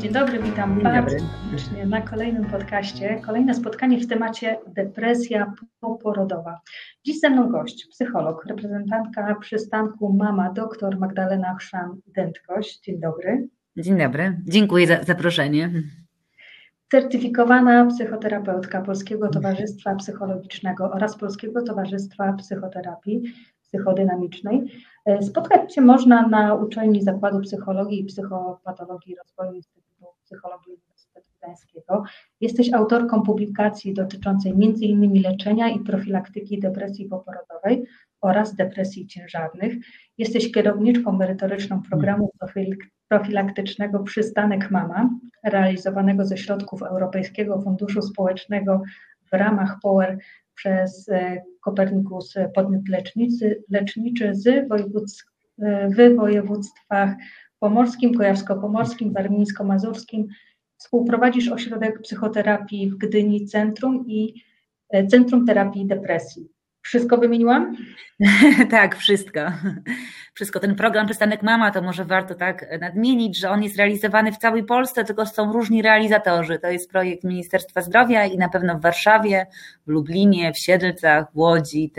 Dzień dobry, witam bardzo serdecznie na kolejnym podcaście. Kolejne spotkanie w temacie depresja poporodowa. Dziś ze mną gość, psycholog, reprezentantka przystanku Mama, dr Magdalena Chrzan-Dętkoś. Dzień dobry. Dzień dobry, dziękuję za zaproszenie. Certyfikowana psychoterapeutka Polskiego Towarzystwa Psychologicznego oraz Polskiego Towarzystwa Psychoterapii Psychodynamicznej. Spotkać się można na uczelni Zakładu Psychologii i Psychopatologii Rozwoju Instytutu Psychologii Uniwersytetu Gdańskiego. Jesteś autorką publikacji dotyczącej m.in. leczenia i profilaktyki depresji poporodowej oraz depresji ciężarnych. Jesteś kierowniczką merytoryczną programu profilaktycznego Przystanek Mama, realizowanego ze środków Europejskiego Funduszu Społecznego w ramach POWER przez Kopernikus Podmiot Leczniczy w województwach pomorskim, kujawsko-pomorskim, warmińsko-mazurskim. Współprowadzisz ośrodek psychoterapii w Gdyni Centrum i Centrum Terapii Depresji. Wszystko wymieniłam? Tak, wszystko. Wszystko. Ten program Przystanek Mama, to może warto tak nadmienić, że on jest realizowany w całej Polsce, tylko są różni realizatorzy. To jest projekt Ministerstwa Zdrowia i na pewno w Warszawie, w Lublinie, w Siedlcach, w Łodzi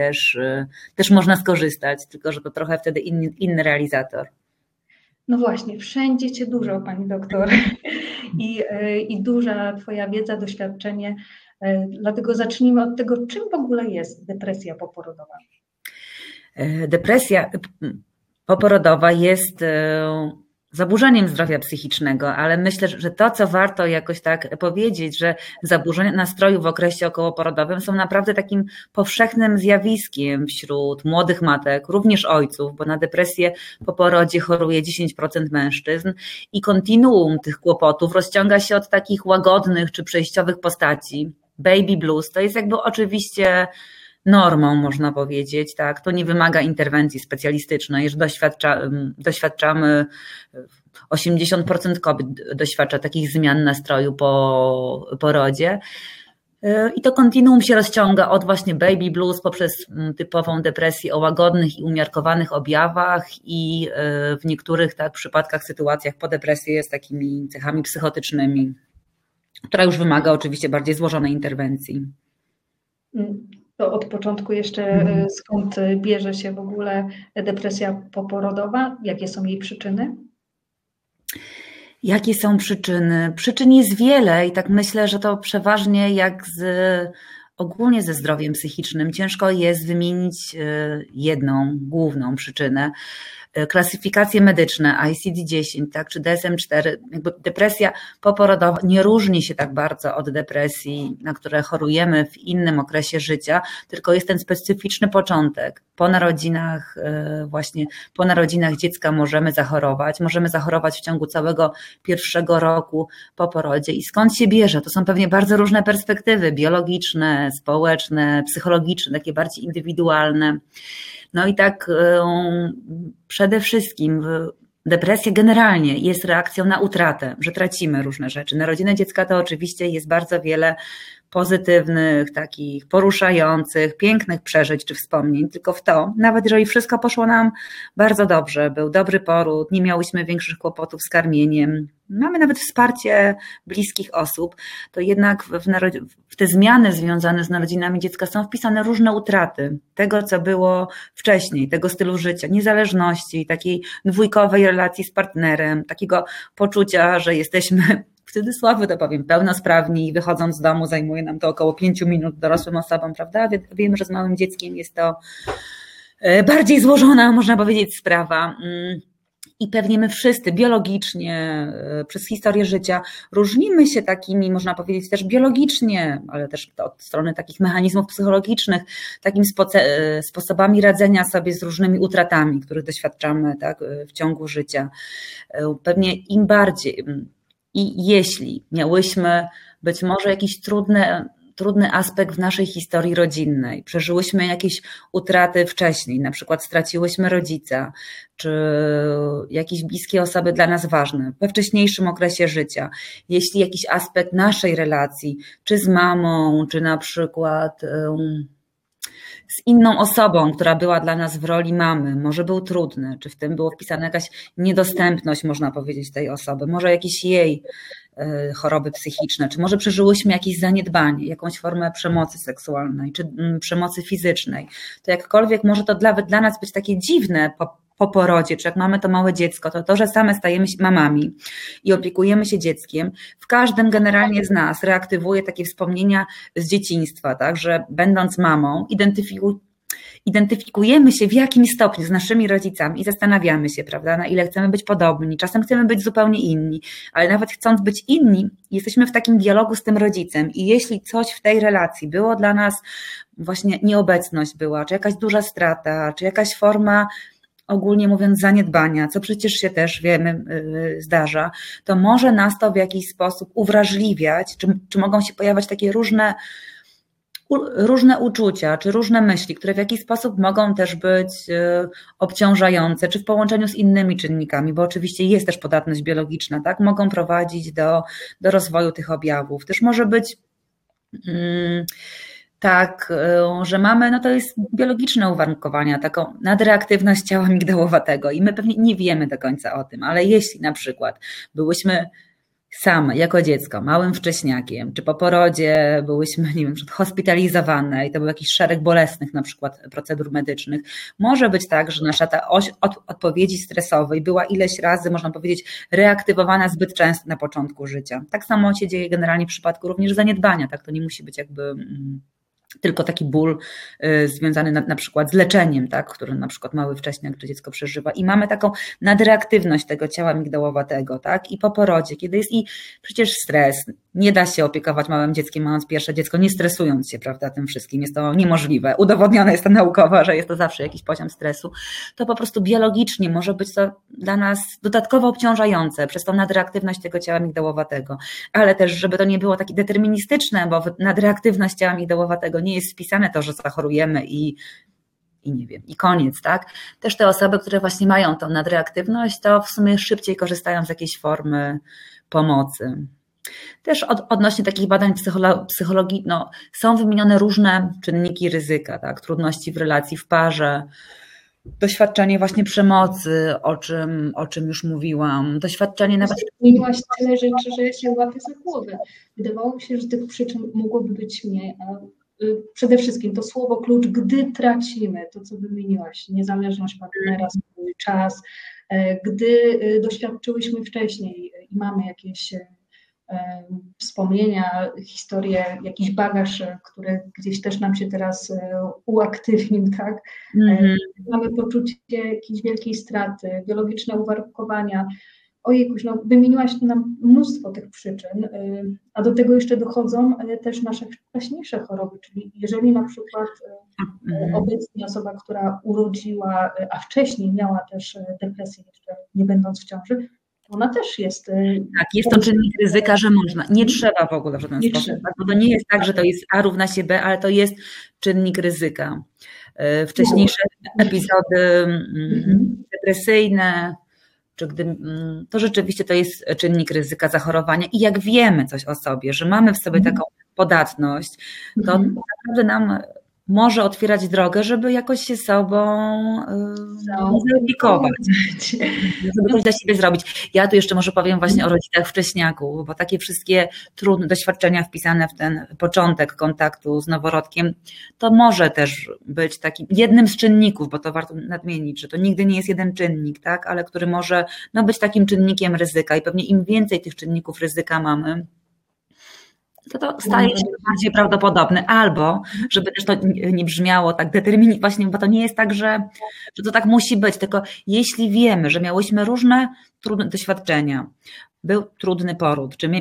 też można skorzystać, tylko że to trochę wtedy inny realizator. No właśnie, wszędzie Cię dużo, Pani doktor. I duża Twoja wiedza, doświadczenie. Dlatego zacznijmy od tego, czym w ogóle jest depresja poporodowa. Depresja poporodowa jest zaburzeniem zdrowia psychicznego, ale myślę, że to, co warto jakoś tak powiedzieć, że zaburzenia nastroju w okresie okołoporodowym są naprawdę takim powszechnym zjawiskiem wśród młodych matek, również ojców, bo na depresję po porodzie choruje 10% mężczyzn i kontinuum tych kłopotów rozciąga się od takich łagodnych czy przejściowych postaci. Baby blues to jest jakby oczywiście normą, można powiedzieć, tak, to nie wymaga interwencji specjalistycznej, że doświadczamy, 80% kobiet doświadcza takich zmian nastroju po porodzie i to kontinuum się rozciąga od właśnie baby blues poprzez typową depresję o łagodnych i umiarkowanych objawach i w niektórych tak przypadkach, sytuacjach po depresji z takimi cechami psychotycznymi, która już wymaga oczywiście bardziej złożonej interwencji. To od początku jeszcze skąd bierze się w ogóle depresja poporodowa? Jakie są jej przyczyny? Jakie są przyczyny? Przyczyn jest wiele i tak myślę, że to przeważnie jak ogólnie ze zdrowiem psychicznym ciężko jest wymienić jedną główną przyczynę. Klasyfikacje medyczne, ICD 10 tak, czy DSM-4, jakby depresja poporodowa nie różni się tak bardzo od depresji, na które chorujemy w innym okresie życia, tylko jest ten specyficzny początek. Po narodzinach dziecka możemy zachorować w ciągu całego pierwszego roku po porodzie. I skąd się bierze? To są pewnie bardzo różne perspektywy biologiczne, społeczne, psychologiczne, takie bardziej indywidualne. No i tak przede wszystkim depresja generalnie jest reakcją na utratę, że tracimy różne rzeczy. Narodziny dziecka to oczywiście jest bardzo wiele pozytywnych, takich poruszających, pięknych przeżyć czy wspomnień, tylko w to, nawet jeżeli wszystko poszło nam bardzo dobrze, był dobry poród, nie miałyśmy większych kłopotów z karmieniem, mamy nawet wsparcie bliskich osób, to jednak w te zmiany związane z narodzinami dziecka są wpisane różne utraty tego, co było wcześniej, tego stylu życia, niezależności, takiej dwójkowej relacji z partnerem, takiego poczucia, że jesteśmy, w cudzysłowie to powiem, pełnosprawni i wychodząc z domu zajmuje nam to około 5 minut dorosłym osobom, prawda? Wiemy, że z małym dzieckiem jest to bardziej złożona, można powiedzieć, sprawa. I pewnie my wszyscy biologicznie, przez historię życia różnimy się takimi, można powiedzieć też biologicznie, ale też od strony takich mechanizmów psychologicznych, takimi sposobami radzenia sobie z różnymi utratami, których doświadczamy tak, w ciągu życia. Pewnie im bardziej i jeśli miałyśmy być może jakiś trudny aspekt w naszej historii rodzinnej, przeżyłyśmy jakieś utraty wcześniej, na przykład straciłyśmy rodzica, czy jakieś bliskie osoby dla nas ważne we wcześniejszym okresie życia, jeśli jakiś aspekt naszej relacji, czy z mamą, czy na przykład z inną osobą, która była dla nas w roli mamy, może był trudny, czy w tym było wpisana jakaś niedostępność, można powiedzieć, tej osoby, może jakieś jej choroby psychiczne, czy może przeżyłyśmy jakieś zaniedbanie, jakąś formę przemocy seksualnej, czy przemocy fizycznej, to jakkolwiek może to dla nas być takie dziwne po porodzie, czy jak mamy to małe dziecko, to że same stajemy się mamami i opiekujemy się dzieckiem, w każdym generalnie z nas reaktywuje takie wspomnienia z dzieciństwa, tak, że będąc mamą identyfikujemy się w jakimś stopniu z naszymi rodzicami i zastanawiamy się, prawda, na ile chcemy być podobni, czasem chcemy być zupełnie inni, ale nawet chcąc być inni, jesteśmy w takim dialogu z tym rodzicem i jeśli coś w tej relacji było dla nas, właśnie nieobecność była, czy jakaś duża strata, czy jakaś forma, ogólnie mówiąc, zaniedbania, co przecież się też, wiemy, zdarza, to może nas to w jakiś sposób uwrażliwiać, czy mogą się pojawiać takie różne uczucia, czy różne myśli, które w jakiś sposób mogą też być obciążające, czy w połączeniu z innymi czynnikami, bo oczywiście jest też podatność biologiczna, tak, mogą prowadzić do rozwoju tych objawów. Też może być tak, że mamy, no to jest biologiczne uwarunkowania, taką nadreaktywność ciała migdałowatego i my pewnie nie wiemy do końca o tym, ale jeśli na przykład byłyśmy same jako dziecko, małym wcześniakiem, czy po porodzie byłyśmy, nie wiem, hospitalizowane i to był jakiś szereg bolesnych na przykład procedur medycznych, może być tak, że nasza ta oś odpowiedzi stresowej była ileś razy, można powiedzieć, reaktywowana zbyt często na początku życia. Tak samo się dzieje generalnie w przypadku również zaniedbania, tak, to nie musi być jakby tylko taki ból związany na przykład z leczeniem, tak, który na przykład mały wcześniak czy dziecko przeżywa i mamy taką nadreaktywność tego ciała migdałowatego, tak, i po porodzie, kiedy jest i przecież stres, nie da się opiekować małym dzieckiem, mając pierwsze dziecko, nie stresując się, prawda, tym wszystkim, jest to niemożliwe, udowodnione jest to naukowo, że jest to zawsze jakiś poziom stresu, to po prostu biologicznie może być to dla nas dodatkowo obciążające przez tą nadreaktywność tego ciała migdałowatego, ale też, żeby to nie było takie deterministyczne, bo nadreaktywność ciała migdałowatego nie jest wpisane to, że zachorujemy i nie wiem, i koniec, tak? Też te osoby, które właśnie mają tą nadreaktywność, to w sumie szybciej korzystają z jakiejś formy pomocy. Też odnośnie takich badań psychologii, no, są wymienione różne czynniki ryzyka, tak? Trudności w relacji, w parze, doświadczenie właśnie przemocy, o czym już mówiłam, doświadczenie nawet... Zmieniłaś tyle rzeczy, że ja się łapię za głowę. Wydawało mi się, że tych przyczyn mogłoby być mniej, przede wszystkim to słowo klucz, gdy tracimy, to co wymieniłaś, niezależność partnera, swój czas, gdy doświadczyłyśmy wcześniej i mamy jakieś wspomnienia, historie, jakiś bagaż, który gdzieś też nam się teraz uaktywnił, tak? Mamy poczucie jakiejś wielkiej straty, biologiczne uwarunkowania. Ojejkuś, no wymieniłaś nam mnóstwo tych przyczyn, a do tego jeszcze dochodzą też nasze wcześniejsze choroby, czyli jeżeli na przykład obecnie osoba, która urodziła, a wcześniej miała też depresję jeszcze nie będąc w ciąży, ona też jest... Tak, jest to czynnik ryzyka, że można. Nie trzeba w ogóle w żaden sposób, bo to nie jest tak, że to jest A równa się B, ale to jest czynnik ryzyka. Wcześniejsze epizody depresyjne, czy gdy, to rzeczywiście to jest czynnik ryzyka zachorowania i jak wiemy coś o sobie, że mamy w sobie taką podatność, to naprawdę nam może otwierać drogę, żeby jakoś się sobą zaopiekować, żeby coś dla siebie zrobić. Ja tu jeszcze może powiem właśnie o rodzicach wcześniaków, bo takie wszystkie trudne doświadczenia wpisane w ten początek kontaktu z noworodkiem, to może też być takim jednym z czynników, bo to warto nadmienić, że to nigdy nie jest jeden czynnik, tak, ale który może no, być takim czynnikiem ryzyka i pewnie im więcej tych czynników ryzyka mamy, to staje się bardziej prawdopodobne, albo, żeby też to nie brzmiało tak determinicznie, właśnie, bo to nie jest tak, że to tak musi być, tylko jeśli wiemy, że miałyśmy różne trudne doświadczenia, był trudny poród, czy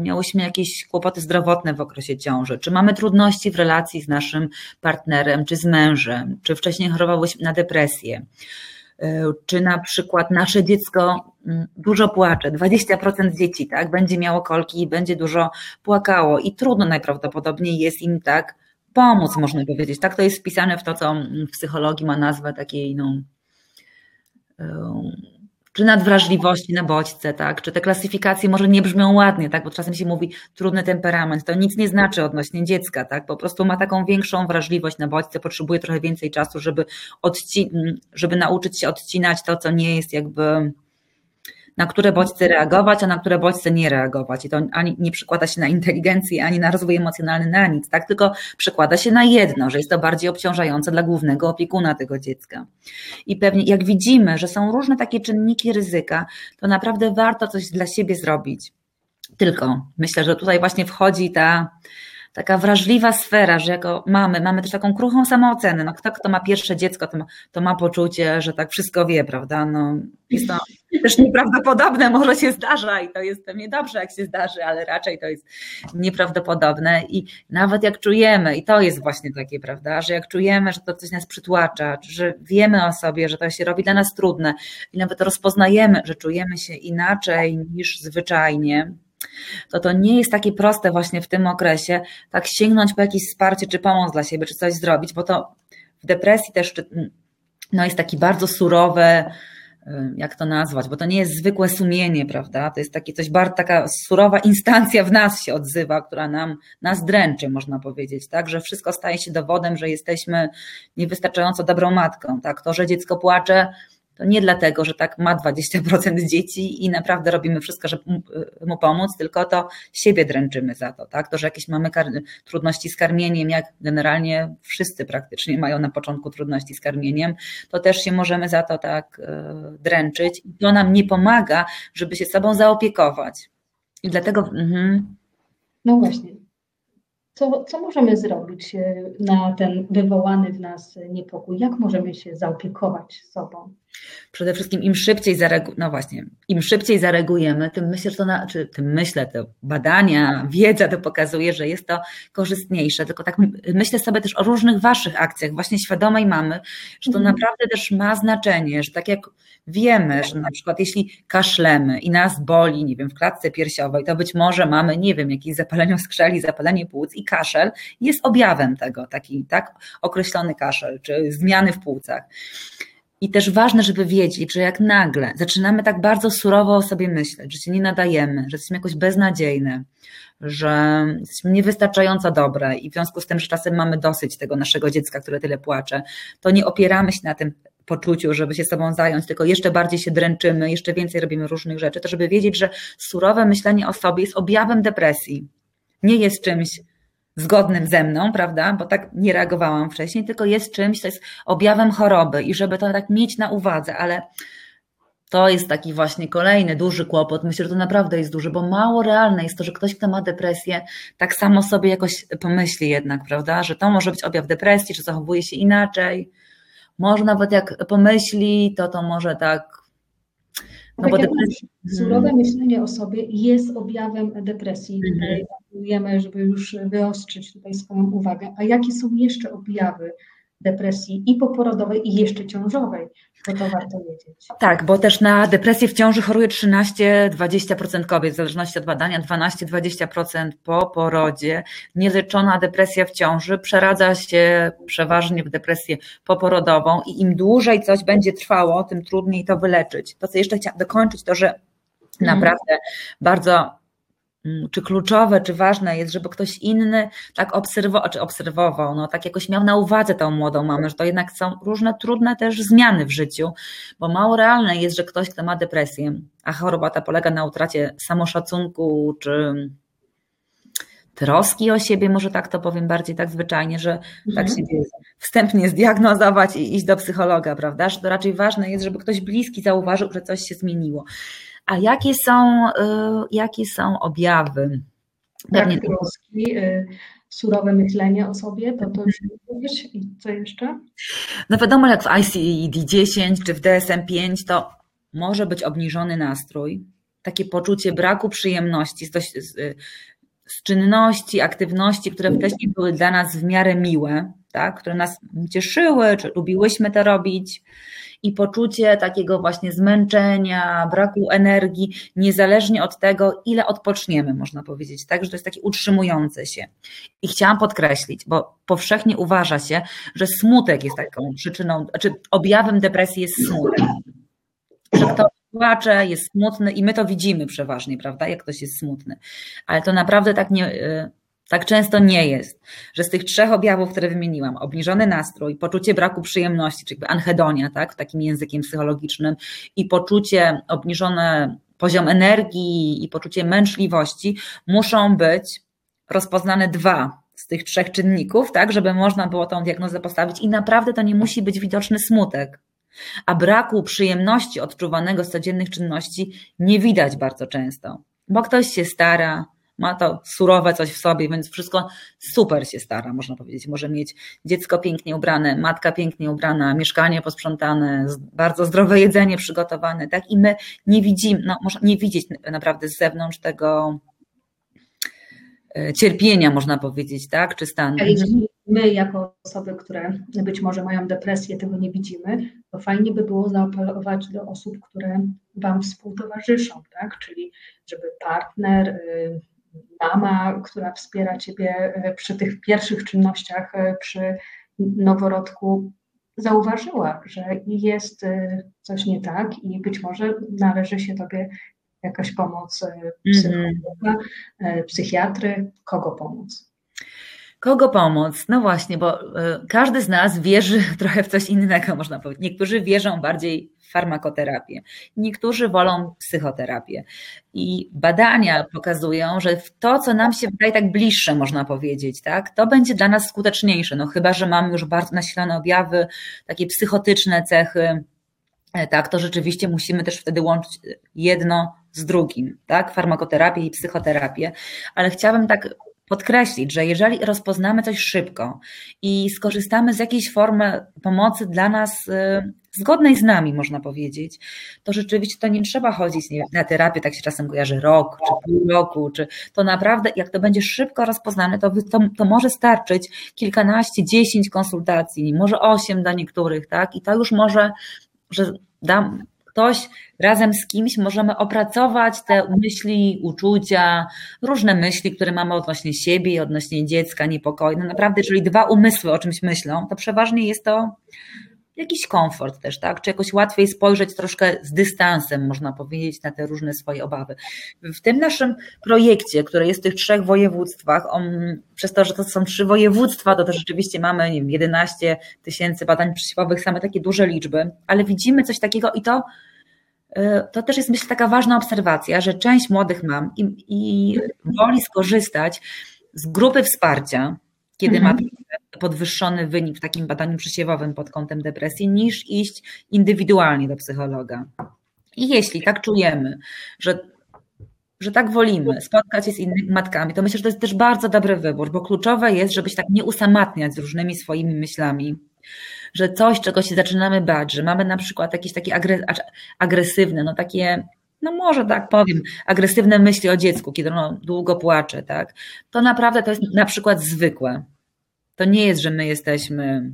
miałyśmy jakieś kłopoty zdrowotne w okresie ciąży, czy mamy trudności w relacji z naszym partnerem, czy z mężem, czy wcześniej chorowałyśmy na depresję, czy na przykład nasze dziecko dużo płacze, 20% dzieci, tak, będzie miało kolki i będzie dużo płakało i trudno najprawdopodobniej jest im tak pomóc, można powiedzieć. Tak, to jest wpisane w to, co w psychologii ma nazwę takiej, no, czy nadwrażliwości na bodźce, tak? Czy te klasyfikacje może nie brzmią ładnie, tak? Bo czasem się mówi trudny temperament, to nic nie znaczy odnośnie dziecka, tak? Po prostu ma taką większą wrażliwość na bodźce, potrzebuje trochę więcej czasu, żeby nauczyć się odcinać to, co nie jest jakby, na które bodźce reagować, a na które bodźce nie reagować. I to ani nie przekłada się na inteligencję, ani na rozwój emocjonalny, na nic, tak? Tylko przekłada się na jedno, że jest to bardziej obciążające dla głównego opiekuna tego dziecka. I pewnie jak widzimy, że są różne takie czynniki ryzyka, to naprawdę warto coś dla siebie zrobić. Tylko myślę, że tutaj właśnie wchodzi ta taka wrażliwa sfera, że jako mamy, mamy też taką kruchą samoocenę. No, kto ma pierwsze dziecko, to ma poczucie, że tak wszystko wie, prawda? No, jest to też nieprawdopodobne, może się zdarza i to jest pewnie dobrze, jak się zdarzy, ale raczej to jest nieprawdopodobne i nawet jak czujemy, i to jest właśnie takie, prawda, że jak czujemy, że to coś nas przytłacza, że wiemy o sobie, że to się robi dla nas trudne i nawet rozpoznajemy, że czujemy się inaczej niż zwyczajnie, to nie jest takie proste właśnie w tym okresie tak sięgnąć po jakieś wsparcie czy pomoc dla siebie, czy coś zrobić, bo to w depresji też no jest taki bardzo surowe, jak to nazwać, bo to nie jest zwykłe sumienie, prawda, to jest takie coś bardzo, taka surowa instancja w nas się odzywa, która nas dręczy, można powiedzieć, tak, że wszystko staje się dowodem, że jesteśmy niewystarczająco dobrą matką, tak, to, że dziecko płacze, to nie dlatego, że tak ma 20% dzieci i naprawdę robimy wszystko, żeby mu pomóc, tylko to siebie dręczymy za to, tak? To, że jakieś mamy trudności z karmieniem, jak generalnie wszyscy praktycznie mają na początku trudności z karmieniem, to też się możemy za to tak dręczyć i to nam nie pomaga, żeby się sobą zaopiekować. I dlatego... No właśnie. Co możemy zrobić na ten wywołany w nas niepokój? Jak możemy się zaopiekować sobą? Przede wszystkim im szybciej zareagujemy, tym myślę, że te badania, wiedza to pokazuje, że jest to korzystniejsze. Tylko tak myślę sobie też o różnych waszych akcjach, właśnie świadomej mamy, że to naprawdę też ma znaczenie, że tak jak wiemy, że na przykład jeśli kaszlemy i nas boli, nie wiem, w klatce piersiowej, to być może mamy, nie wiem, jakieś zapalenie skrzeli, zapalenie płuc i kaszel jest objawem tego, taki tak określony kaszel, czy zmiany w płucach. I też ważne, żeby wiedzieć, że jak nagle zaczynamy tak bardzo surowo o sobie myśleć, że się nie nadajemy, że jesteśmy jakoś beznadziejne, że jesteśmy niewystarczająco dobre i w związku z tym, że czasem mamy dosyć tego naszego dziecka, które tyle płacze, to nie opieramy się na tym poczuciu, żeby się sobą zająć, tylko jeszcze bardziej się dręczymy, jeszcze więcej robimy różnych rzeczy, to żeby wiedzieć, że surowe myślenie o sobie jest objawem depresji, nie jest czymś zgodnym ze mną, prawda, bo tak nie reagowałam wcześniej, tylko jest czymś, co jest objawem choroby i żeby to tak mieć na uwadze, ale to jest taki właśnie kolejny duży kłopot, myślę, że to naprawdę jest duży, bo mało realne jest to, że ktoś, kto ma depresję, tak samo sobie jakoś pomyśli jednak, prawda, że to może być objaw depresji, że zachowuje się inaczej, może nawet jak pomyśli, to może tak. No tak, bo surowe myślenie o sobie jest objawem depresji. Apelujemy, żeby już wyostrzyć tutaj swoją uwagę. A jakie są jeszcze objawy depresji i poporodowej, i jeszcze ciążowej? Bo to warto wiedzieć. Tak, bo też na depresję w ciąży choruje 13-20% kobiet, w zależności od badania 12-20% po porodzie. Nieleczona depresja w ciąży przeradza się przeważnie w depresję poporodową i im dłużej coś będzie trwało, tym trudniej to wyleczyć. To, co jeszcze chciałam dokończyć, to że naprawdę bardzo... czy kluczowe, czy ważne jest, żeby ktoś inny tak obserwował, no tak jakoś miał na uwadze tą młodą mamę, że to jednak są różne trudne też zmiany w życiu, bo mało realne jest, że ktoś, kto ma depresję, a choroba ta polega na utracie samoszacunku, czy troski o siebie, może tak to powiem bardziej tak zwyczajnie, że tak się wstępnie zdiagnozować i iść do psychologa, prawda, że to raczej ważne jest, żeby ktoś bliski zauważył, że coś się zmieniło. A jakie są objawy? Brak troski, surowe myślenie o sobie, to już mówisz i co jeszcze? No wiadomo, jak w ICD 10 czy w DSM-5 to może być obniżony nastrój, takie poczucie braku przyjemności, z czynności, aktywności, które wcześniej były dla nas w miarę miłe, tak? Które nas cieszyły, czy lubiłyśmy to robić. I poczucie takiego właśnie zmęczenia, braku energii, niezależnie od tego, ile odpoczniemy, można powiedzieć, tak, że to jest takie utrzymujące się. I chciałam podkreślić, bo powszechnie uważa się, że smutek jest taką przyczyną, znaczy objawem depresji jest smutek. Że ktoś płacze, jest smutny i my to widzimy przeważnie, prawda, jak ktoś jest smutny. Ale to naprawdę tak nie... Tak często nie jest, że z tych trzech objawów, które wymieniłam, obniżony nastrój, poczucie braku przyjemności, czyli anhedonia, tak, takim językiem psychologicznym, i poczucie obniżony poziom energii i poczucie męczliwości, muszą być rozpoznane dwa z tych trzech czynników, tak, żeby można było tą diagnozę postawić, i naprawdę to nie musi być widoczny smutek. A braku przyjemności odczuwanego z codziennych czynności nie widać bardzo często, bo ktoś się stara, ma to surowe coś w sobie, więc wszystko super się stara, można powiedzieć. Może mieć dziecko pięknie ubrane, matka pięknie ubrana, mieszkanie posprzątane, bardzo zdrowe jedzenie przygotowane, tak? I my nie widzimy, no, można nie widzieć naprawdę z zewnątrz tego cierpienia, można powiedzieć, tak? Czy stanu. My jako osoby, które być może mają depresję, tego nie widzimy, to fajnie by było zaapelować do osób, które Wam współtowarzyszą, tak? Czyli żeby partner, mama, która wspiera Ciebie przy tych pierwszych czynnościach przy noworodku, zauważyła, że jest coś nie tak i być może należy się Tobie jakaś pomoc psychologa, psychiatry, kogo pomóc? Kogo pomóc? No właśnie, bo każdy z nas wierzy trochę w coś innego, można powiedzieć. Niektórzy wierzą bardziej w farmakoterapię, niektórzy wolą psychoterapię. I badania pokazują, że to, co nam się wydaje tak bliższe, można powiedzieć, tak, to będzie dla nas skuteczniejsze, no chyba że mamy już bardzo nasilone objawy, takie psychotyczne cechy, tak, to rzeczywiście musimy też wtedy łączyć jedno z drugim, tak, farmakoterapię i psychoterapię. Ale chciałabym tak podkreślić, że jeżeli rozpoznamy coś szybko i skorzystamy z jakiejś formy pomocy dla nas zgodnej z nami, można powiedzieć, to rzeczywiście to nie trzeba chodzić na terapię, tak się czasem kojarzy, rok czy pół roku, czy to naprawdę, jak to będzie szybko rozpoznane, to może starczyć kilkanaście, 10 konsultacji, może 8 dla niektórych, tak? I to już może, że ktoś razem z kimś możemy opracować te myśli, uczucia, różne myśli, które mamy odnośnie siebie i odnośnie dziecka, niepokoju. No naprawdę, jeżeli dwa umysły o czymś myślą, to przeważnie jest to jakiś komfort też, tak? Czy jakoś łatwiej spojrzeć troszkę z dystansem, można powiedzieć, na te różne swoje obawy. W tym naszym projekcie, który jest w tych trzech województwach, przez to, że to są 3 województwa, to rzeczywiście mamy, nie wiem, 11 tysięcy badań przesiewowych, same takie duże liczby, ale widzimy coś takiego i to też jest, myślę, taka ważna obserwacja, że część młodych mam i woli skorzystać z grupy wsparcia, kiedy ma podwyższony wynik w takim badaniu przesiewowym pod kątem depresji, niż iść indywidualnie do psychologa. I jeśli tak czujemy, że tak wolimy spotkać się z innymi matkami, to myślę, że to jest też bardzo dobry wybór, bo kluczowe jest, żeby się tak nie usamatniać z różnymi swoimi myślami, że coś, czego się zaczynamy bać, że mamy na przykład jakieś takie agresywne, no takie, no może tak powiem, agresywne myśli o dziecku, kiedy ono długo płacze, tak? To naprawdę to jest na przykład zwykłe. To nie jest, że my jesteśmy,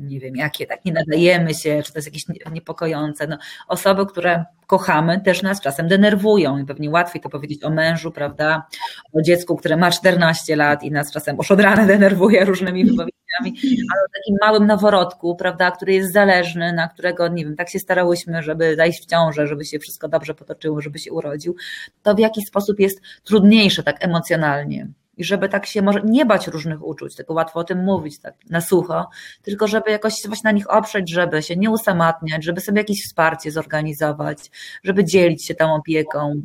nie wiem jakie, tak, nie nadajemy się, czy to jest jakieś niepokojące. No, osoby, które kochamy, też nas czasem denerwują i pewnie łatwiej to powiedzieć o mężu, prawda, o dziecku, które ma 14 lat i nas czasem już od rana denerwuje różnymi wypowiedziami, ale o takim małym noworodku, prawda, który jest zależny, na którego, nie wiem, tak się starałyśmy, żeby zajść w ciążę, żeby się wszystko dobrze potoczyło, żeby się urodził, to w jakiś sposób jest trudniejsze tak emocjonalnie. I żeby tak się może nie bać różnych uczuć, tylko łatwo o tym mówić tak na sucho, tylko żeby jakoś właśnie na nich oprzeć, żeby się nie usamatniać, żeby sobie jakieś wsparcie zorganizować, żeby dzielić się tą opieką,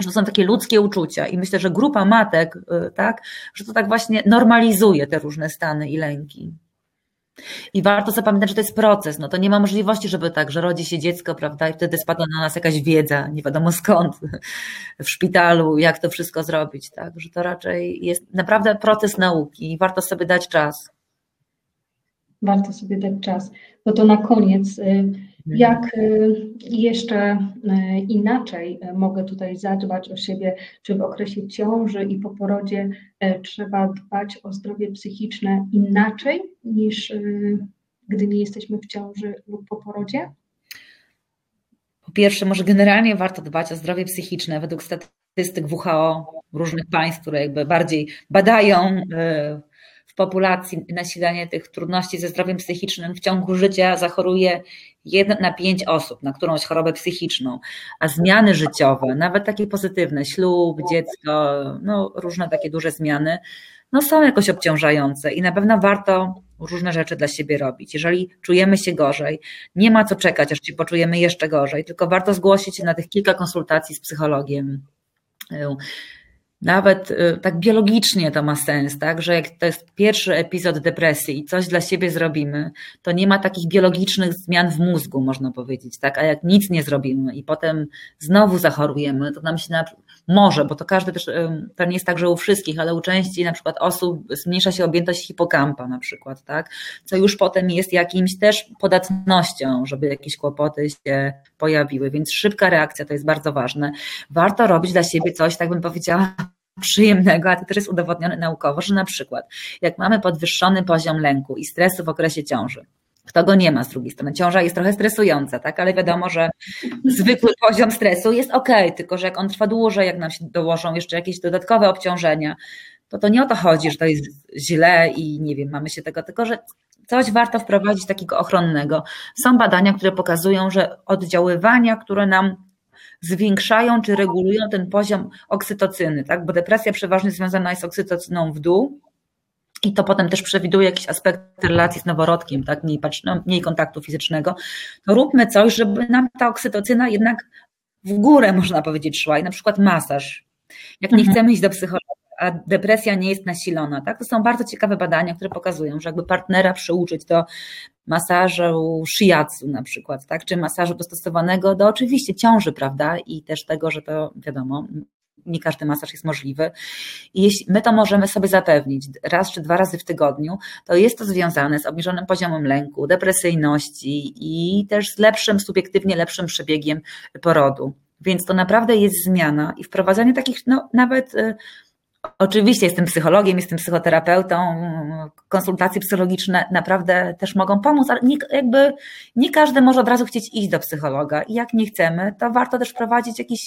że to są takie ludzkie uczucia. I myślę, że grupa matek, tak, że to tak właśnie normalizuje te różne stany i lęki. I warto zapamiętać, że to jest proces, no to nie ma możliwości, żeby tak, że rodzi się dziecko, prawda, i wtedy spada na nas jakaś wiedza, nie wiadomo skąd, w szpitalu, jak to wszystko zrobić, tak, że to raczej jest naprawdę proces nauki i warto sobie dać czas. Warto sobie dać czas. No to na koniec, jak jeszcze inaczej mogę tutaj zadbać o siebie, czy w okresie ciąży i po porodzie trzeba dbać o zdrowie psychiczne inaczej niż gdy nie jesteśmy w ciąży lub po porodzie? Po pierwsze, może generalnie warto dbać o zdrowie psychiczne według statystyk WHO, różnych państw, które jakby bardziej badają w populacji nasilenie tych trudności ze zdrowiem psychicznym w ciągu życia zachoruje 1 na 5 osób na którąś chorobę psychiczną, a zmiany życiowe, nawet takie pozytywne, ślub, dziecko, no różne takie duże zmiany, no są jakoś obciążające i na pewno warto różne rzeczy dla siebie robić. Jeżeli czujemy się gorzej, nie ma co czekać, aż się poczujemy jeszcze gorzej, tylko warto zgłosić się na tych kilka konsultacji z psychologiem. Nawet tak biologicznie to ma sens, tak, że jak to jest pierwszy epizod depresji i coś dla siebie zrobimy, to nie ma takich biologicznych zmian w mózgu, można powiedzieć, tak, a jak nic nie zrobimy i potem znowu zachorujemy, to nam się może, bo to każdy też, to nie jest tak, że u wszystkich, ale u części na przykład osób zmniejsza się objętość hipokampa na przykład, tak, co już potem jest jakimś też podatnością, żeby jakieś kłopoty się pojawiły, więc szybka reakcja to jest bardzo ważne. Warto robić dla siebie coś, tak bym powiedziała, przyjemnego, a to też jest udowodnione naukowo, że na przykład jak mamy podwyższony poziom lęku i stresu w okresie ciąży, kto go nie ma z drugiej strony, ciąża jest trochę stresująca, tak, ale wiadomo, że zwykły poziom stresu jest okej, tylko że jak on trwa dłużej, jak nam się dołożą jeszcze jakieś dodatkowe obciążenia, to nie o to chodzi, że to jest źle i nie wiem, mamy się tego, tylko że coś warto wprowadzić takiego ochronnego. Są badania, które pokazują, że oddziaływania, które nam zwiększają czy regulują ten poziom oksytocyny, tak? Bo depresja przeważnie związana jest z oksytocyną w dół i to potem też przewiduje jakiś aspekt relacji z noworodkiem, tak? Mniej kontaktu fizycznego. To róbmy coś, żeby nam ta oksytocyna jednak w górę, można powiedzieć, szła i na przykład masaż. Jak nie chcemy iść do psychologa, a depresja nie jest nasilona, tak? To są bardzo ciekawe badania, które pokazują, że jakby partnera przyuczyć do masażu shiatsu na przykład, tak? Czy masażu dostosowanego do oczywiście ciąży, prawda? I też tego, że to wiadomo, nie każdy masaż jest możliwy. I jeśli my to możemy sobie zapewnić raz czy 2 razy w tygodniu, to jest to związane z obniżonym poziomem lęku, depresyjności i też z lepszym, subiektywnie lepszym przebiegiem porodu. Więc to naprawdę jest zmiana i wprowadzanie takich, no nawet... Oczywiście jestem psychologiem, jestem psychoterapeutą, konsultacje psychologiczne naprawdę też mogą pomóc, ale nie każdy może od razu chcieć iść do psychologa i jak nie chcemy, to warto też prowadzić jakieś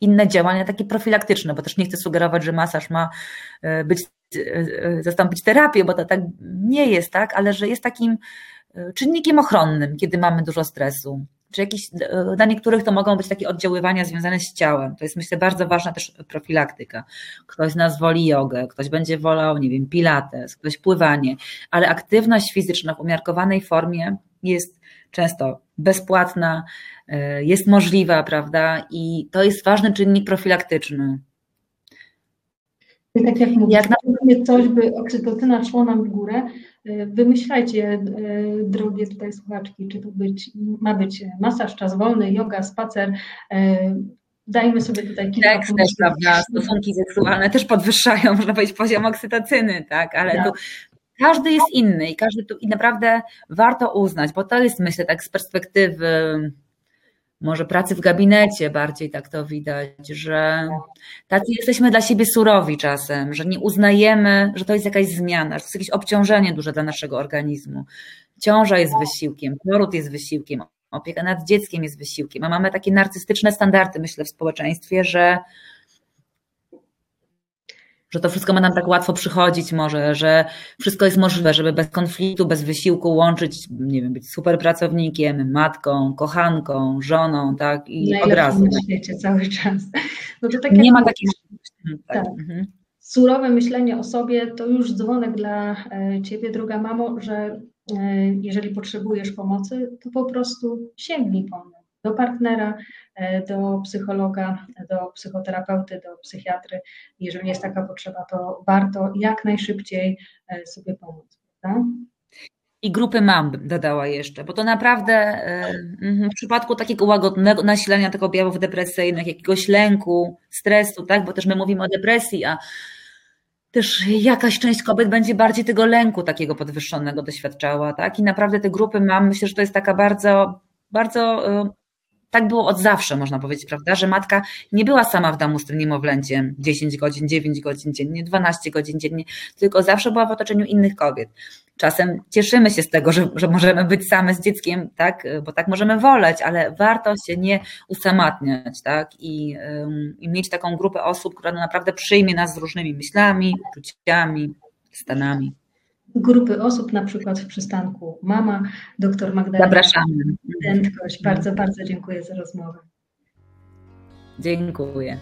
inne działania, takie profilaktyczne, bo też nie chcę sugerować, że masaż ma zastąpić terapię, bo to tak nie jest, tak, ale że jest takim czynnikiem ochronnym, kiedy mamy dużo stresu. Czy jakieś, dla niektórych to mogą być takie oddziaływania związane z ciałem. To jest, myślę, bardzo ważna też profilaktyka. Ktoś z nas woli jogę, ktoś będzie wolał, nie wiem, pilates, ktoś pływanie, ale aktywność fizyczna w umiarkowanej formie jest często bezpłatna, jest możliwa, prawda? I to jest ważny czynnik profilaktyczny. Tak jak mówię, jak coś, by oksytocyna szło nam w górę, wymyślajcie, drogie tutaj słuchaczki, czy to ma być masaż, czas wolny, joga, spacer. Dajmy sobie tutaj kilka punktów. Seks też, prawda, stosunki seksualne też podwyższają, można powiedzieć, poziom oksytocyny, tak, ale tak. Każdy jest inny i każdy tu i naprawdę warto uznać, bo to jest, myślę, tak z perspektywy może pracy w gabinecie bardziej tak to widać, że tacy jesteśmy dla siebie surowi czasem, że nie uznajemy, że to jest jakaś zmiana, że to jest jakieś obciążenie duże dla naszego organizmu. Ciąża jest wysiłkiem, poród jest wysiłkiem, opieka nad dzieckiem jest wysiłkiem, a mamy takie narcystyczne standardy, myślę, w społeczeństwie, że to wszystko ma nam tak łatwo przychodzić może, że wszystko jest możliwe, żeby bez konfliktu, bez wysiłku łączyć, nie wiem, być super pracownikiem, matką, kochanką, żoną, tak, i najlepszym od razu. Na świecie cały czas. No to tak nie ma takich... Tak. Mhm. Surowe myślenie o sobie to już dzwonek dla Ciebie, droga mamo, że jeżeli potrzebujesz pomocy, to po prostu sięgnij po nią. Do partnera, do psychologa, do psychoterapeuty, do psychiatry. Jeżeli jest taka potrzeba, to warto jak najszybciej sobie pomóc. Prawda? I grupy mam dodała jeszcze, bo to naprawdę w przypadku takiego łagodnego nasilenia tych objawów depresyjnych, jakiegoś lęku, stresu, tak, bo też my mówimy o depresji, a też jakaś część kobiet będzie bardziej tego lęku takiego podwyższonego doświadczała, tak? I naprawdę te grupy mam, myślę, że to jest taka bardzo, bardzo... Tak było od zawsze, można powiedzieć, prawda, że matka nie była sama w domu z tym niemowlęciem 10 godzin, 9 godzin dziennie, 12 godzin dziennie, tylko zawsze była w otoczeniu innych kobiet. Czasem cieszymy się z tego, że możemy być same z dzieckiem, tak, bo tak możemy woleć, ale warto się nie usamatniać, tak, i mieć taką grupę osób, która naprawdę przyjmie nas z różnymi myślami, uczuciami, Stanami. Grupy osób, na przykład w przystanku Mama, dr Magdalena Chrzan-Dętkoś. Bardzo, bardzo dziękuję za rozmowę. Dziękuję.